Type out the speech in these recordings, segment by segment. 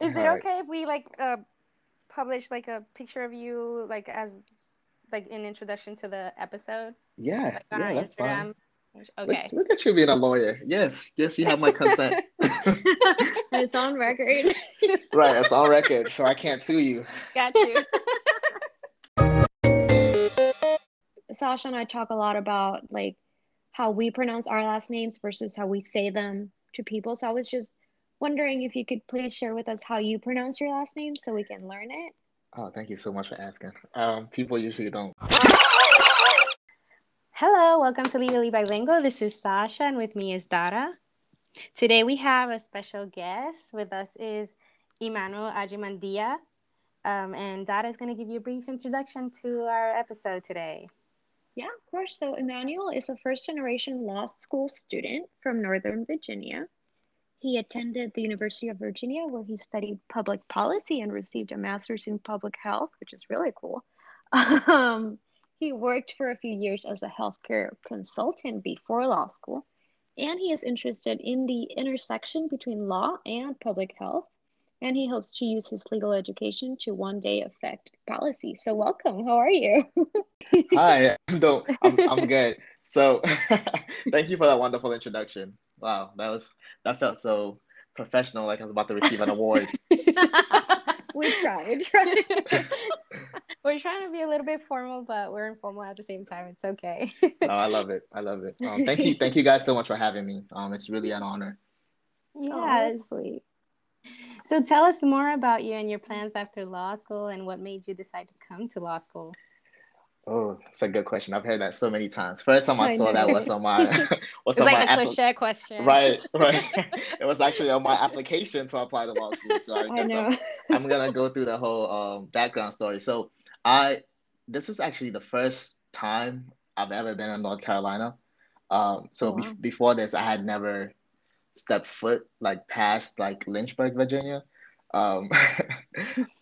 Is it okay if we like publish like a picture of you like as like an introduction to the episode? Yeah, like, on that's Instagram? Fine. Okay. Look at you being a lawyer. Yes, you have my consent. It's on record. Right, it's on record, so I can't sue you. Got you. Sasha and I talk a lot about like how we pronounce our last names versus how we say them to people. So I was just wondering if you could please share with us how you pronounce your last name so we can learn it. Oh, thank you so much for asking. People usually don't. Hello, welcome to Legally Bilingo. This is Sasha and with me is Dara. Today we have a special guest. With us is Emmanuel Ajimandia. And Dara is going to give you a brief introduction to our episode today. Yeah, of course. So Emmanuel is a first-generation law school student from Northern Virginia. He attended the University of Virginia, where he studied public policy and received a master's in public health, which is really cool. He worked for a few years as a healthcare consultant before law school, and he is interested in the intersection between law and public health, and he hopes to use his legal education to one day affect policy. So welcome. How are you? Hi. I'm good. So thank you for that wonderful introduction. Wow, that felt so professional, like I was about to receive an award. We tried. We're trying to be a little bit formal, but we're informal at the same time. It's okay. Oh, I love it. Thank you guys so much for having me. It's really an honor. Yeah, that's sweet. So tell us more about you and your plans after law school, and what made you decide to come to law school. Oh, that's a good question. I've heard that so many times. First time I saw that was on my... cliche question. Right. It was actually on my application to apply to law school. So I'm going to go through the whole background story. So this is actually the first time I've ever been in North Carolina. Before this, I had never stepped foot like past like Lynchburg, Virginia.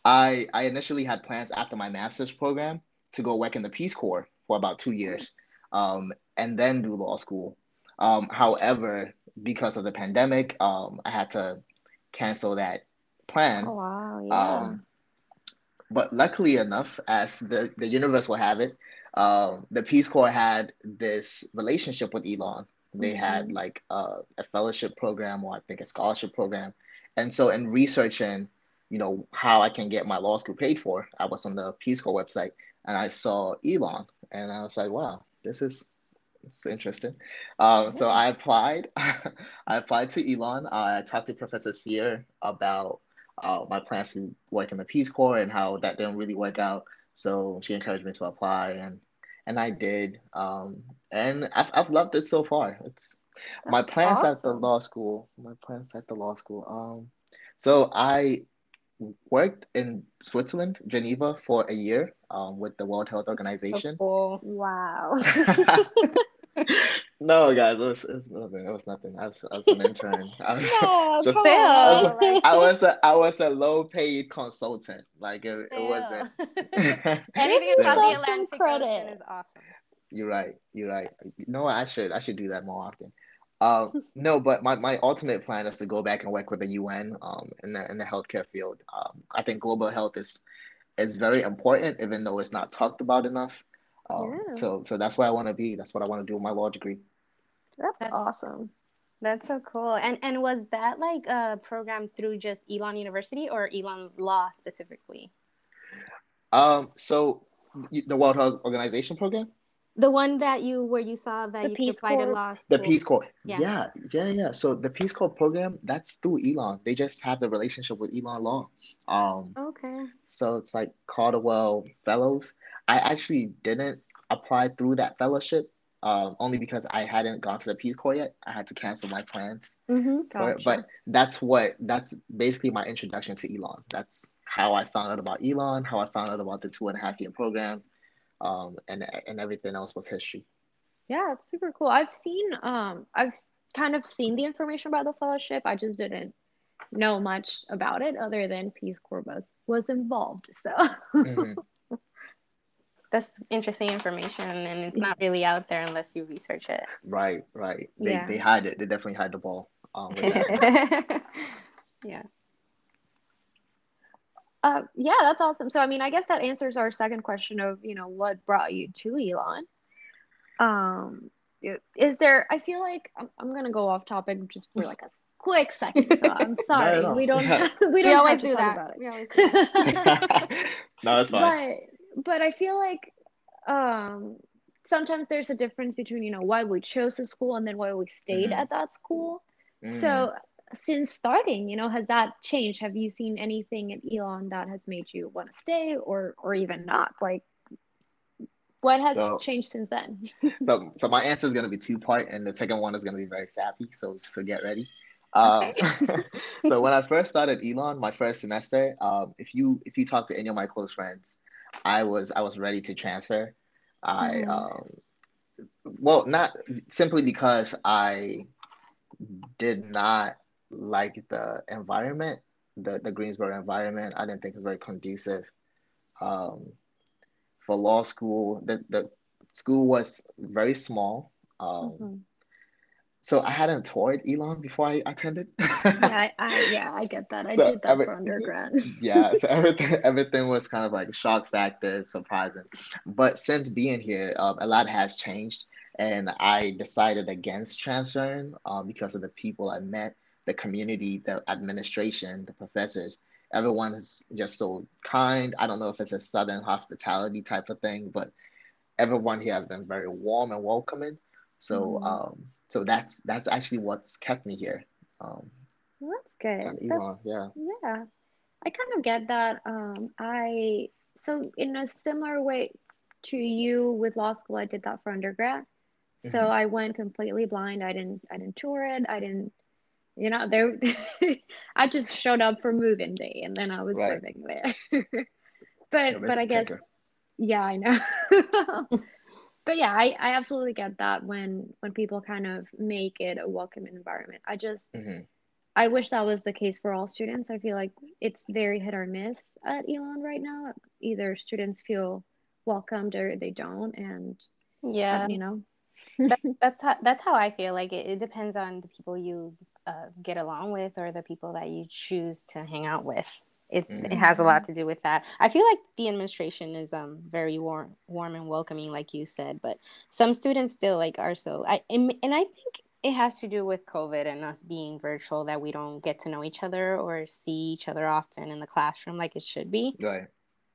I initially had plans after my master's program to go work in the Peace Corps for about 2 years and then do law school. However, because of the pandemic, I had to cancel that plan. Oh, wow, yeah. But luckily enough, as the universe will have it, the Peace Corps had this relationship with Elon. They had like a fellowship program, or I think a scholarship program. And so in researching, you know, how I can get my law school paid for, I was on the Peace Corps website. And I saw Elon, and I was like, wow, this is interesting. So I applied. I applied to Elon. I talked to Professor Sear about my plans to work in the Peace Corps and how that didn't really work out. So she encouraged me to apply, and I did. And I've loved it so far. My plans at the law school. So I worked in Switzerland, Geneva, for a year with the World Health Organization. Oh, wow. No, guys, it was nothing. I was an intern. I was a low-paid consultant. Like, it wasn't. Anything about the Atlantic Ocean is awesome. You're right. No, I should do that more often. No, but my ultimate plan is to go back and work with the UN in the healthcare field. I think global health is very important, even though it's not talked about enough. So that's where I want to be. That's what I want to do with my law degree. That's awesome. That's so cool. And was that like a program through just Elon University or Elon Law specifically? So the World Health Organization program? The one that you saw that you applied to law school. The Peace Corps. Yeah. So the Peace Corps program, that's through Elon. They just have the relationship with Elon Law. Okay. So it's like Cardwell Fellows. I actually didn't apply through that fellowship only because I hadn't gone to the Peace Corps yet. I had to cancel my plans. Gotcha. But that's basically my introduction to Elon. That's how I found out about Elon, how I found out about the 2.5-year program. And everything else was history. Yeah, it's super cool. I've kind of seen the information about the fellowship. I just didn't know much about it other than Peace Corps was involved. So that's interesting information, and it's not really out there unless you research it. Right. They hide it. They definitely hide the ball. With that. Yeah. Yeah, that's awesome. So, I mean, I guess that answers our second question of, you know, what brought you to Elon? Is there, I feel like I'm going to go off topic just for like a quick second. So I'm sorry. No, we always do that. No, that's fine. But I feel like sometimes there's a difference between, you know, why we chose a school and then why we stayed at that school. So since starting, you know, has that changed? Have you seen anything at Elon that has made you want to stay or even not? Like, what has changed since then? So my answer is going to be two-part, and the second one is going to be very sappy, so get ready. Okay. So when I first started Elon, my first semester, if you talk to any of my close friends, I was ready to transfer. Well, not simply because I did not like the environment, the Greensboro environment. I didn't think it was very conducive for law school. The school was very small. So I hadn't toured Elon before I attended. I get that. I did that for undergrad. So everything was kind of like shock factor, surprising. But since being here, a lot has changed. And I decided against transferring because of the people I met, the community, the administration, the professors. Everyone is just so kind. I don't know if it's a Southern hospitality type of thing, but everyone here has been very warm and welcoming. So so that's actually what's kept me here. That's good. Elon, yeah, I kind of get that. So in a similar way to you with law school, I did that for undergrad. So I went completely blind. I didn't tour it. I didn't, you know, there. I just showed up for move-in day, and then I was living there. but I guess, yeah, I know. But yeah, I absolutely get that when people kind of make it a welcoming environment. I just I wish that was the case for all students. I feel like it's very hit or miss at Elon right now. Either students feel welcomed or they don't, and you know. That's how I feel. Like it depends on the people you get along with or the people that you choose to hang out with. It has a lot to do with that. I feel like the administration is very warm and welcoming, like you said. But some students still like are so. And I think it has to do with COVID and us being virtual that we don't get to know each other or see each other often in the classroom like it should be. Right.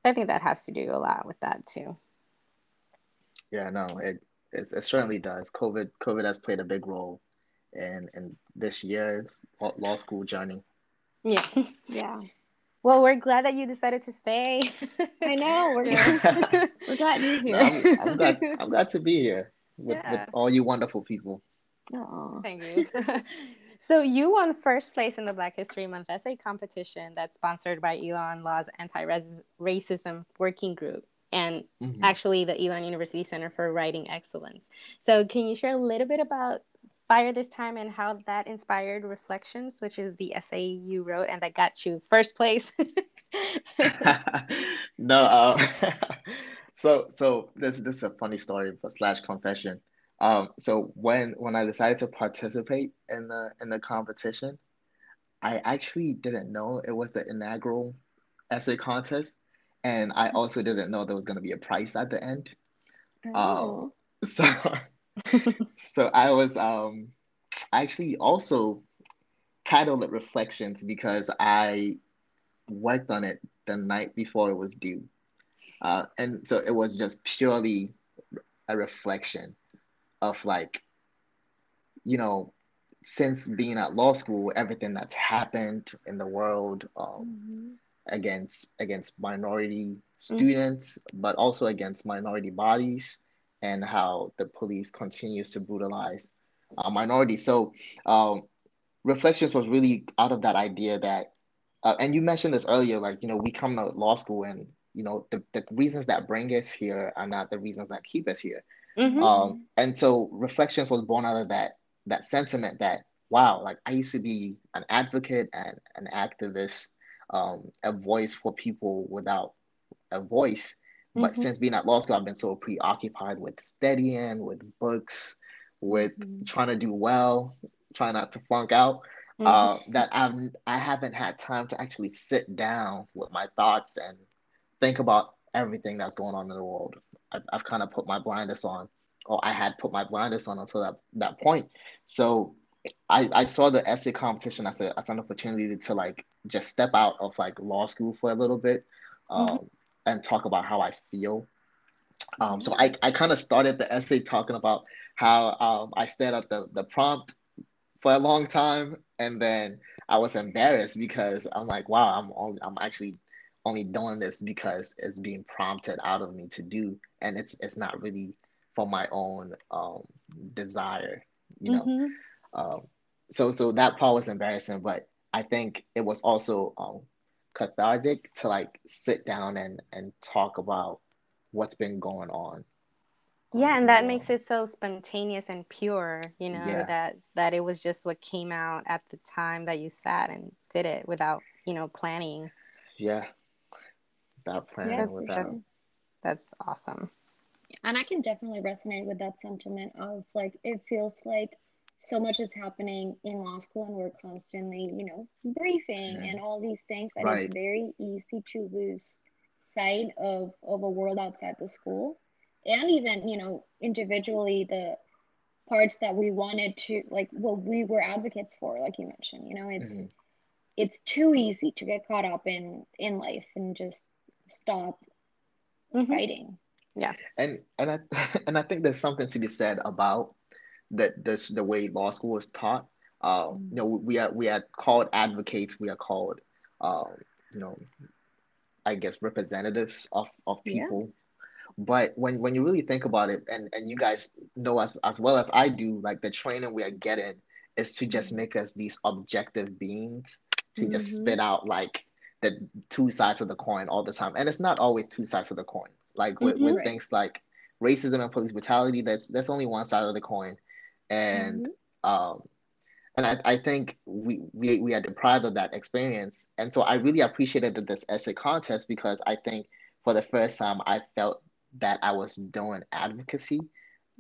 I think that has to do a lot with that too. Yeah. No. It certainly does. COVID has played a big role in this year's law school journey. Yeah. Yeah. Well, we're glad that you decided to stay. I know. We're glad you're here. No, I'm glad to be here with all you wonderful people. Oh, thank you. So you won first place in the Black History Month essay competition that's sponsored by Elon Law's Anti-Racism Working Group. And actually the Elon University Center for Writing Excellence. So can you share a little bit about Fire This Time and how that inspired Reflections, which is the essay you wrote and that got you first place? No. So this is a funny story / confession. So when I decided to participate in the competition, I actually didn't know it was the inaugural essay contest. And I also didn't know there was going to be a prize at the end. Oh. So I was actually also titled it Reflections because I worked on it the night before it was due. And so it was just purely a reflection of, like, you know, since being at law school, everything that's happened in the world, against minority students, but also against minority bodies, and how the police continues to brutalize minorities. So Reflections was really out of that idea that, and you mentioned this earlier, like, you know, we come to law school and, you know, the reasons that bring us here are not the reasons that keep us here. And so Reflections was born out of that sentiment that, wow, like I used to be an advocate and an activist, a voice for people without a voice, but since being at law school, I've been so preoccupied with studying, with books, with trying to do well, trying not to flunk out, Mm-hmm. That I haven't had time to actually sit down with my thoughts and think about everything that's going on in the world. I've kind of put my blinders on, or I had put my blinders on until that point. So I saw the essay competition as an opportunity to like just step out of like law school for a little bit, mm-hmm. and talk about how I feel. So I kind of started the essay talking about how I stared at the prompt for a long time, and then I was embarrassed because I'm like, wow, I'm actually only doing this because it's being prompted out of me to do, and it's not really for my own desire, you know. Mm-hmm. So that part was embarrassing, but I think it was also cathartic to like sit down and talk about what's been going on. Yeah, and that makes it so spontaneous and pure, you know, yeah. that it was just what came out at the time that you sat and did it without, you know, planning. Yeah, without planning. Yeah, that's awesome. And I can definitely resonate with that sentiment of like, it feels like so much is happening in law school and we're constantly, you know, briefing and all these things. That right. It's very easy to lose sight of a world outside the school. And even, you know, individually, the parts that we wanted to, like, what we were advocates for, like you mentioned, you know, it's too easy to get caught up in life and just stop fighting. Yeah. And I think there's something to be said about the way law school is taught. You know, we are called advocates. We are called, you know, I guess representatives of people. Yeah. But when you really think about it, and you guys know as well as I do, like the training we are getting is to just make us these objective beings to just spit out like the two sides of the coin all the time. And it's not always two sides of the coin. Like with right. things like racism and police brutality, that's only one side of the coin. And I think we are deprived of that experience. And so I really appreciated this essay contest, because I think for the first time I felt that I was doing advocacy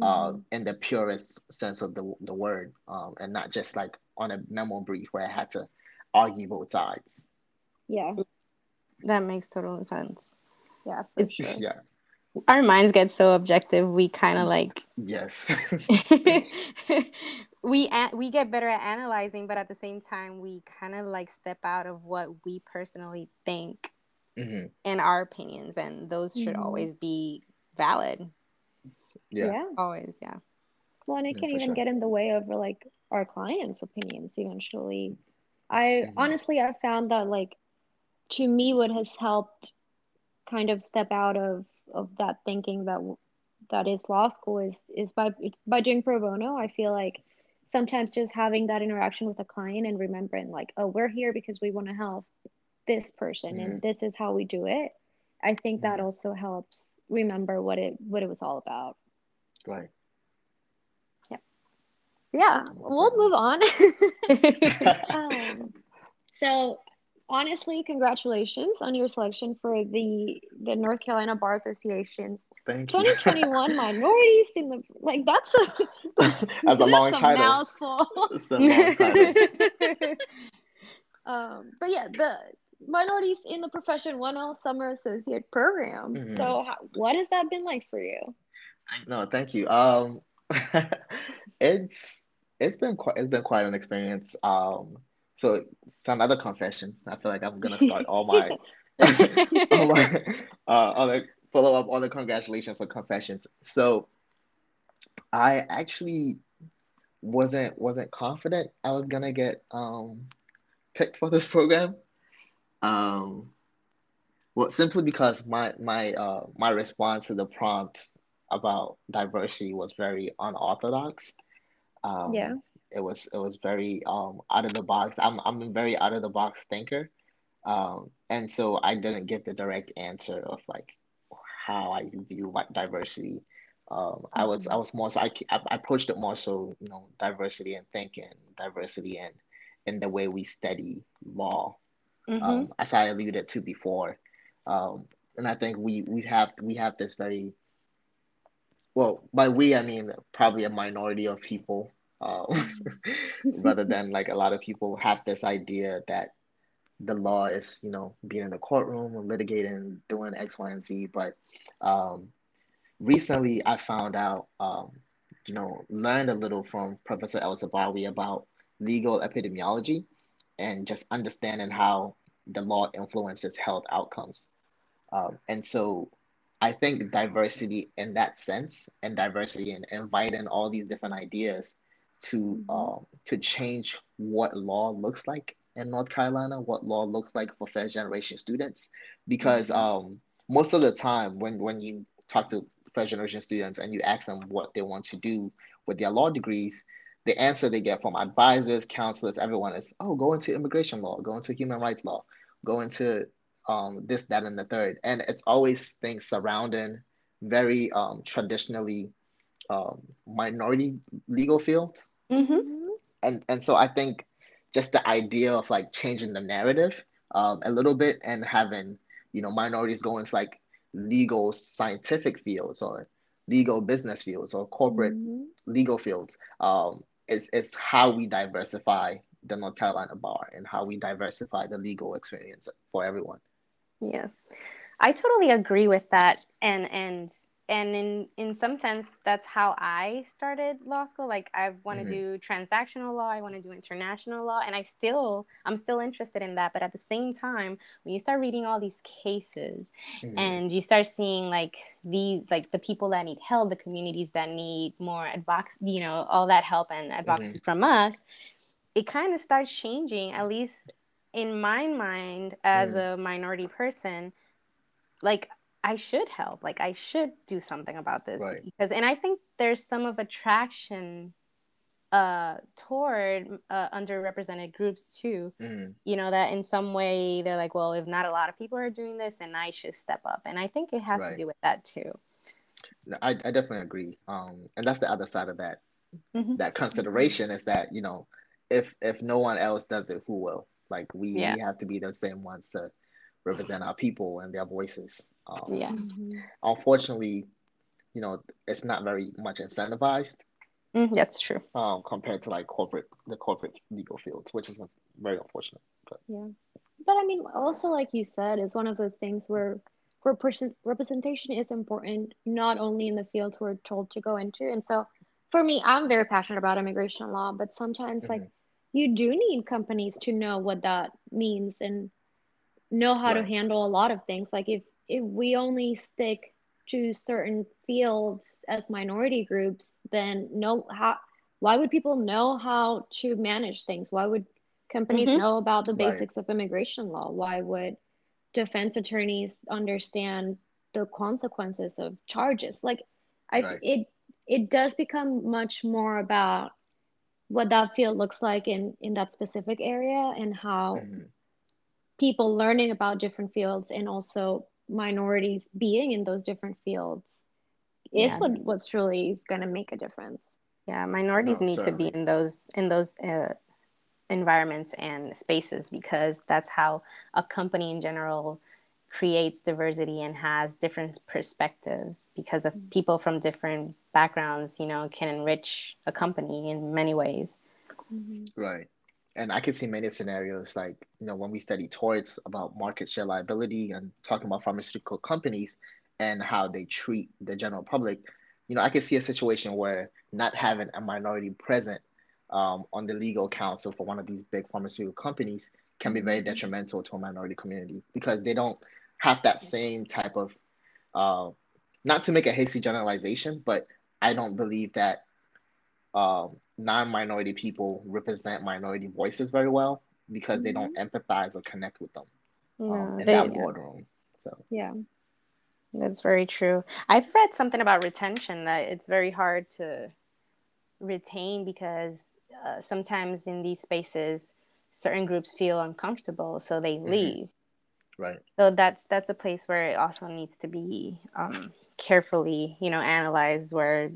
in the purest sense of the word, and not just like on a memo brief where I had to argue both sides. Yeah, that makes total sense. Yeah, for sure. Yeah. Our minds get so objective, we kind of like... Yes. we get better at analyzing, but at the same time, we kind of like step out of what we personally think. Mm-hmm. And our opinions, and those should always be valid. Yeah. Always, yeah. Well, and it can even get in the way of like our clients' opinions eventually. I honestly found that, like, to me, what has helped kind of step out of that thinking that is law school is by doing pro bono. I feel like sometimes just having that interaction with a client and remembering like, oh, we're here because we want to help this person, and this is how we do it. I think that also helps remember what it was all about. Right. Yeah. We'll move on. So honestly, congratulations on your selection for the North Carolina Bar Association's 2021 Minorities in the... Like, that's a long title. Mouthful. It's a long title. But yeah, the Minorities in the Profession 1L Summer Associate Program. Mm-hmm. So what has that been like for you? No, thank you. It's been quite an experience. So it's another confession. I feel like I'm gonna start all my follow up all the congratulations or confessions. So I actually wasn't confident I was gonna get picked for this program. Well, simply because my response to the prompt about diversity was very unorthodox. It was very out of the box. I'm a very out of the box thinker, and so I didn't get the direct answer of like how I view white diversity. I was more so I approached it more so, you know, diversity in thinking, diversity in the way we study law, as I alluded to before, and I think we have this very... well, by we I mean probably a minority of people rather than like a lot of people have this idea that the law is, you know, being in the courtroom and litigating, doing X, Y, and Z. But recently I found out, you know, learned a little from Professor El-Sabawi about legal epidemiology and just understanding how the law influences health outcomes. And so I think diversity in that sense, and diversity in inviting all these different ideas to change what law looks like in North Carolina, what law looks like for first generation students, because most of the time when you talk to first generation students and you ask them what they want to do with their law degrees, the answer they get from advisors, counselors, everyone is, oh, go into immigration law, go into human rights law, go into this, that, and the third. And it's always things surrounding very traditionally minority legal fields. Mm-hmm. And so I think just the idea of like changing the narrative a little bit and having, you know, minorities go into like legal scientific fields or legal business fields or corporate mm-hmm. legal fields. It's how we diversify the North Carolina bar and how we diversify the legal experience for everyone. Yeah, I totally agree with that. And in some sense, that's how I started law school. Like I want to mm-hmm. do transactional law. I want to do international law. And I'm still interested in that. But at the same time, when you start reading all these cases mm-hmm. and you start seeing like these, like the people that need help, the communities that need more advocacy, you know, all that help and advocacy mm-hmm. from us, it kind of starts changing, at least in my mind as mm-hmm. a minority person, like, I should help. Like I should do something about this, right? Because, and I think there's some of attraction toward underrepresented groups too. Mm-hmm. You know, that in some way they're like, well, if not a lot of people are doing this, and I should step up. And I think it has right. to do with that too. No, I definitely agree. And that's the other side of that mm-hmm. that consideration is that, you know, if no one else does it, who will? Like we have to be the same ones to represent our people and their voices. Unfortunately, you know, it's not very much incentivized. Mm-hmm. That's true. Compared to like the corporate legal fields, which is very unfortunate. But I mean, also like you said, it's one of those things where representation is important, not only in the fields we're told to go into. And so, for me, I'm very passionate about immigration law, but sometimes mm-hmm. like you do need companies to know what that means and know how right. to handle a lot of things. Like if we only stick to certain fields as minority groups, then why would people know how to manage things? Why would companies mm-hmm. know about the basics right. of immigration law? Why would defense attorneys understand the consequences of charges? Like right. it does become much more about what that field looks like in that specific area and how mm-hmm. people learning about different fields and also minorities being in those different fields is what's truly is going to make a difference. Yeah, minorities need certainly. To be in those environments and spaces, because that's how a company in general creates diversity and has different perspectives, because of people from different backgrounds, you know, can enrich a company in many ways. Mm-hmm. Right. And I can see many scenarios, like, you know, when we study torts about market share liability and talking about pharmaceutical companies and how they treat the general public, you know, I can see a situation where not having a minority present on the legal counsel for one of these big pharmaceutical companies can be very detrimental to a minority community, because they don't have that same type of, not to make a hasty generalization, but I don't believe that non-minority people represent minority voices very well, because mm-hmm. they don't empathize or connect with them in that boardroom. So yeah, that's very true. I've read something about retention, that it's very hard to retain because sometimes in these spaces, certain groups feel uncomfortable, so they leave. Mm-hmm. Right. So that's a place where it also needs to be carefully, you know, analyzed, where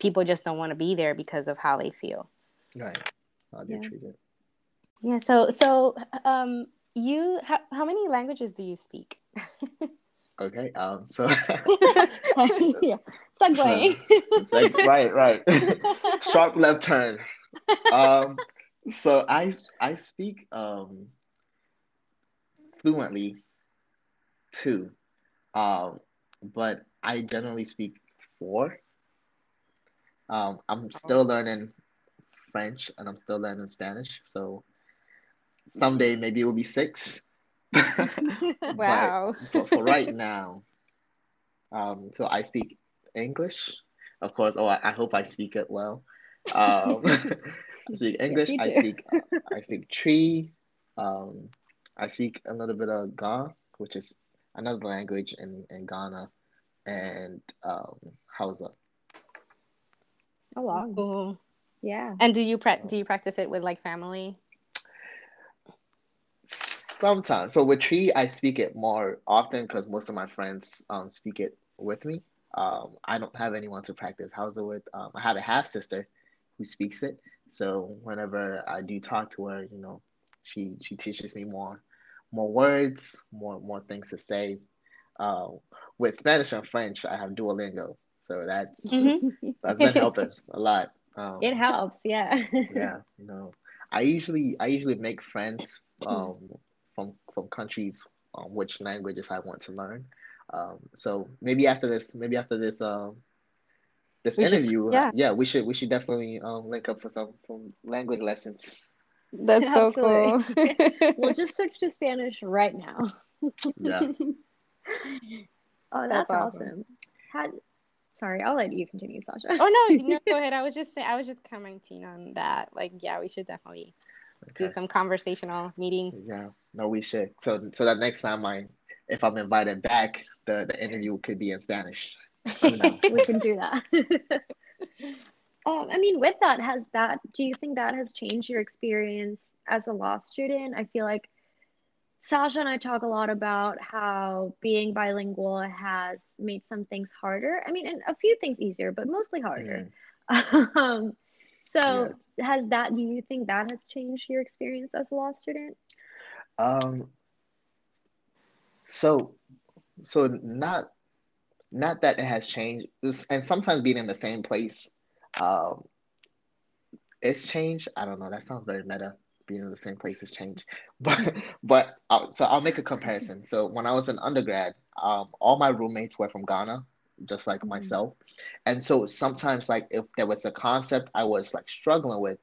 people just don't want to be there because of how they feel. Right. How they treat it. Yeah. So, you, how many languages do you speak? Okay. So. Yeah. Segue. Right. Sharp left turn. So I speak fluently too, but I generally speak four. I'm still learning French and I'm still learning Spanish. So someday maybe it will be six. Wow. But for right now, so I speak English, of course. Oh, I hope I speak it well. I speak English. Yes, I speak Tree. I speak a little bit of Ga, which is another language in Ghana, and Hausa. Oh wow! Cool. Yeah. And do you practice it with like family? Sometimes. So with Tree, I speak it more often because most of my friends speak it with me. I don't have anyone to practice Hausa with. I have a half sister who speaks it. So whenever I do talk to her, you know, she teaches me more words, more things to say. With Spanish and French, I have Duolingo. So that's been helping a lot. It helps, yeah. Yeah, you know, I usually make friends from countries on which languages I want to learn. So maybe after this this interview, we should definitely link up for some language lessons. That's absolutely. So cool. We'll just switch to Spanish right now. Yeah. Oh, that's awesome. Sorry, I'll let you continue, Sasha. Oh no, go ahead. I was just commenting on that. Like, yeah, we should definitely do some conversational meetings. Yeah, no, we should. So that next time if I'm invited back, the interview could be in Spanish. We can do that. I mean, with that, do you think that has changed your experience as a law student? I feel like Sasha and I talk a lot about how being bilingual has made some things harder. I mean, and a few things easier, but mostly harder. Mm. So yeah. Do you think that has changed your experience as a law student? So not that it has changed. And sometimes being in the same place, it's changed. I don't know. That sounds very meta. Being in the same place has changed. So I'll make a comparison. So when I was an undergrad, all my roommates were from Ghana, just like mm-hmm. myself. And so sometimes, like, if there was a concept I was like struggling with,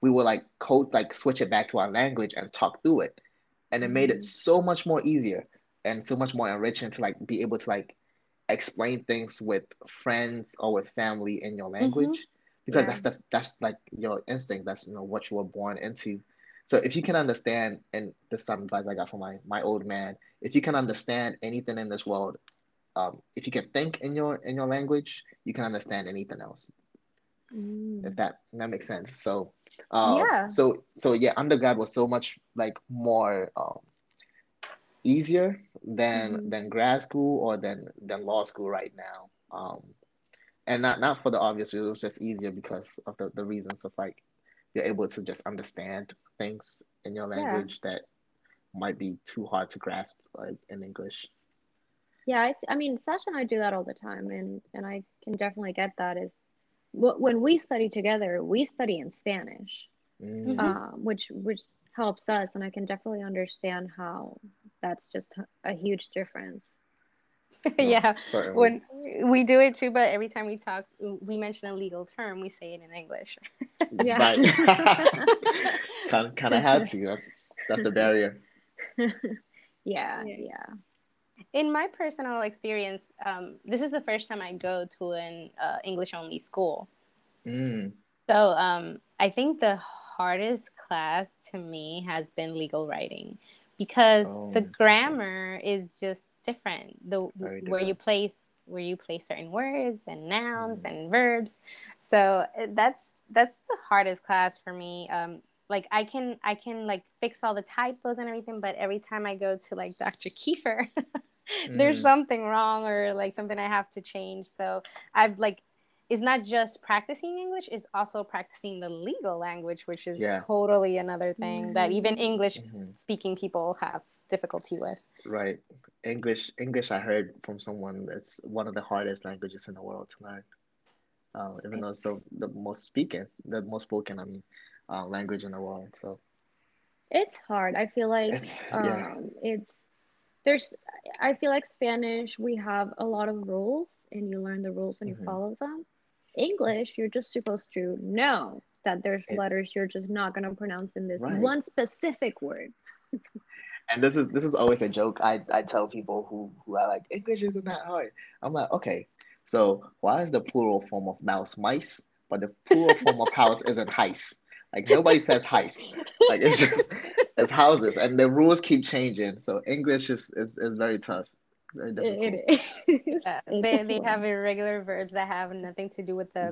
we would like switch it back to our language and talk through it. And it made it so much more easier and so much more enriching to like be able to like explain things with friends or with family in your language, mm-hmm. because that's like your instinct. That's, you know, what you were born into. So if you can understand, and this is some advice I got from my old man, if you can understand anything in this world, if you can think in your language, you can understand anything else. Mm. If that makes sense. So undergrad was so much like more easier than grad school or than law school right now. And not for the obvious reason, it was just easier because of the reasons of like you're able to just understand things in your language that might be too hard to grasp like in English. Yeah, I mean, Sasha and I do that all the time, and I can definitely get that. Is when we study together, we study in Spanish, mm-hmm. Which helps us, and I can definitely understand how that's just a huge difference. Yeah, certainly. When we do it too, but every time we talk, we mention a legal term, we say it in English. Yeah, right. kind of had to. That's the barrier. Yeah. In my personal experience, this is the first time I go to an English-only school. Mm. So I think the hardest class to me has been legal writing, because the grammar is just different. Where you place certain words and nouns and verbs. So that's the hardest class for me. Like I can like fix all the typos and everything, but every time I go to like Dr. Kiefer, there's something wrong or like something I have to change. So I've like, it's not just practicing English, it's also practicing the legal language, which is totally another thing that even English speaking people have difficulty with. Right. English, I heard from someone, that's one of the hardest languages in the world to learn. even though it's the most spoken language in the world. So it's hard. I feel like I feel like Spanish, we have a lot of rules, and you learn the rules and you follow them. English, you're just supposed to know that there's letters you're just not going to pronounce in this one specific word. And this is always a joke I tell people who are like, English isn't that hard. I'm like, okay, so why is the plural form of mouse mice, but the plural form of house isn't heist? Like, nobody says heist. Like, it's just, it's houses, and the rules keep changing. So English is very tough. It is. They have irregular verbs that have nothing to do with the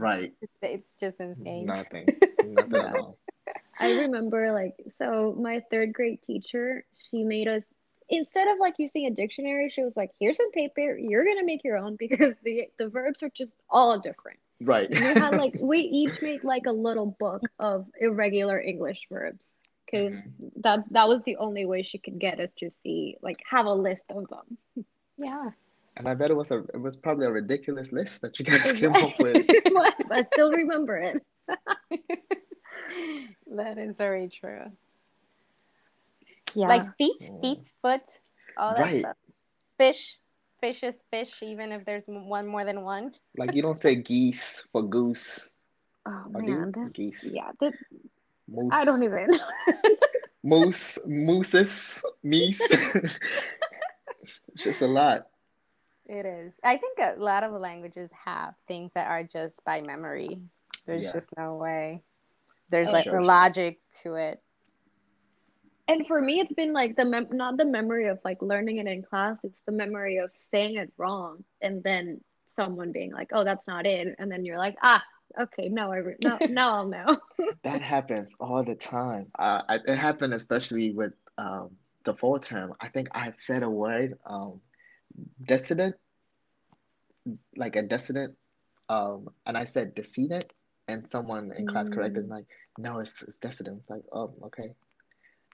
It's just insane. Nothing at all. I remember, my third grade teacher, she made us, instead of using a dictionary, she was like, here's some paper, you're gonna make your own, because the verbs are just all different. Right. We had we each made a little book of irregular English verbs, because that was the only way she could get us to see, have a list of them. Yeah. And I bet it was probably a ridiculous list that you guys came up with. It was. I still remember it. That is very true. Yeah. Feet, foot, all that stuff. Fish is fish, even if there's one more than one. You don't say geese for goose. Oh, man. Geese. Yeah. Moose. I don't even. Moose, mooses, meese. It's just a lot. It is. I think a lot of languages have things that are just by memory. There's just no way. There's logic to it. And for me, it's been not the memory of learning it in class. It's the memory of saying it wrong, and then someone being like, "Oh, that's not it," and then you're like, "Ah, okay, now I'll know." That happens all the time. It happened especially with the fall term. I think I said a word, decedent, like a decedent, and I said decedent. And someone in class corrected, no, it's decedent. It's like, oh, okay.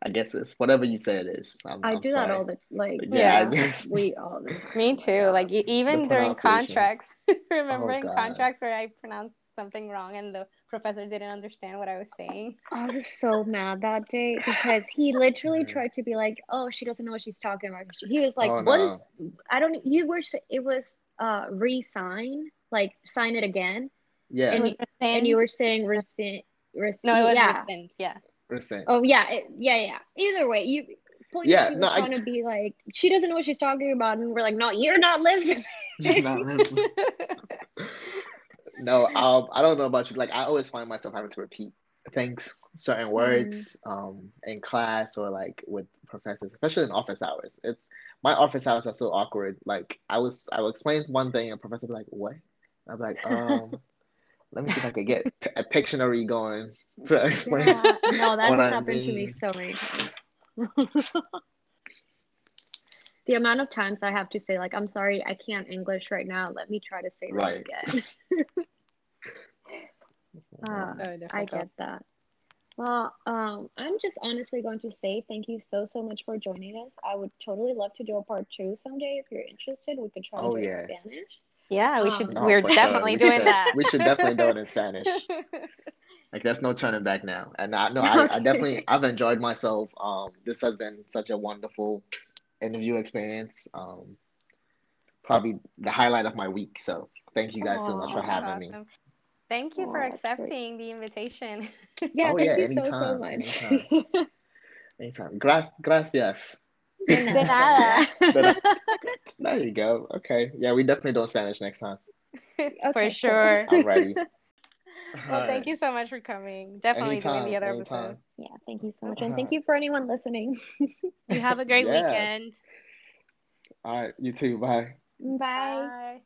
I guess it's whatever you say it is. I'm do sorry. That all the we all. Me too. Even during contracts, remembering contracts where I pronounced something wrong and the professor didn't understand what I was saying. I was so mad that day because he literally tried to be like, "Oh, she doesn't know what she's talking about." He was like, resign, sign it again. Yeah, and you were saying rescind. No, it was rescind. Yeah. Rescind. Oh yeah, either way, you pointed. Yeah, no, I want to be like, she doesn't know what she's talking about, and we're like, no, you're not listening. You're not listening. No, I don't know about you. I always find myself having to repeat things, certain words, in class or with professors, especially in office hours. It's my office hours are so awkward. I will explain one thing, and professor will be like, "What?" I'm like, Let me see if I could get a Pictionary going to explain. Yeah. No, that's happened to me so many times. The amount of times I have to say, I'm sorry, I can't English right now. Let me try to say that again. I get that. Well, I'm just honestly going to say thank you so much for joining us. I would totally love to do a part 2 someday. If you're interested, we could try to do it in Spanish. Yeah, we should. We're definitely doing that. We should definitely do it in Spanish. There's no turning back now. And I've enjoyed myself. This has been such a wonderful interview experience. Probably the highlight of my week. So thank you guys so much for having me. Thank you for accepting the invitation. Yeah, thank you anytime, so much. Anytime. Gracias. De nada. There you go. Okay. Yeah, we definitely do Spanish next time. Okay. For sure. Alrighty. Well, thank you so much for coming. Definitely doing the other episode. Yeah, thank you so much. And thank you for anyone listening. You have a great weekend. All right, you too. Bye. Bye.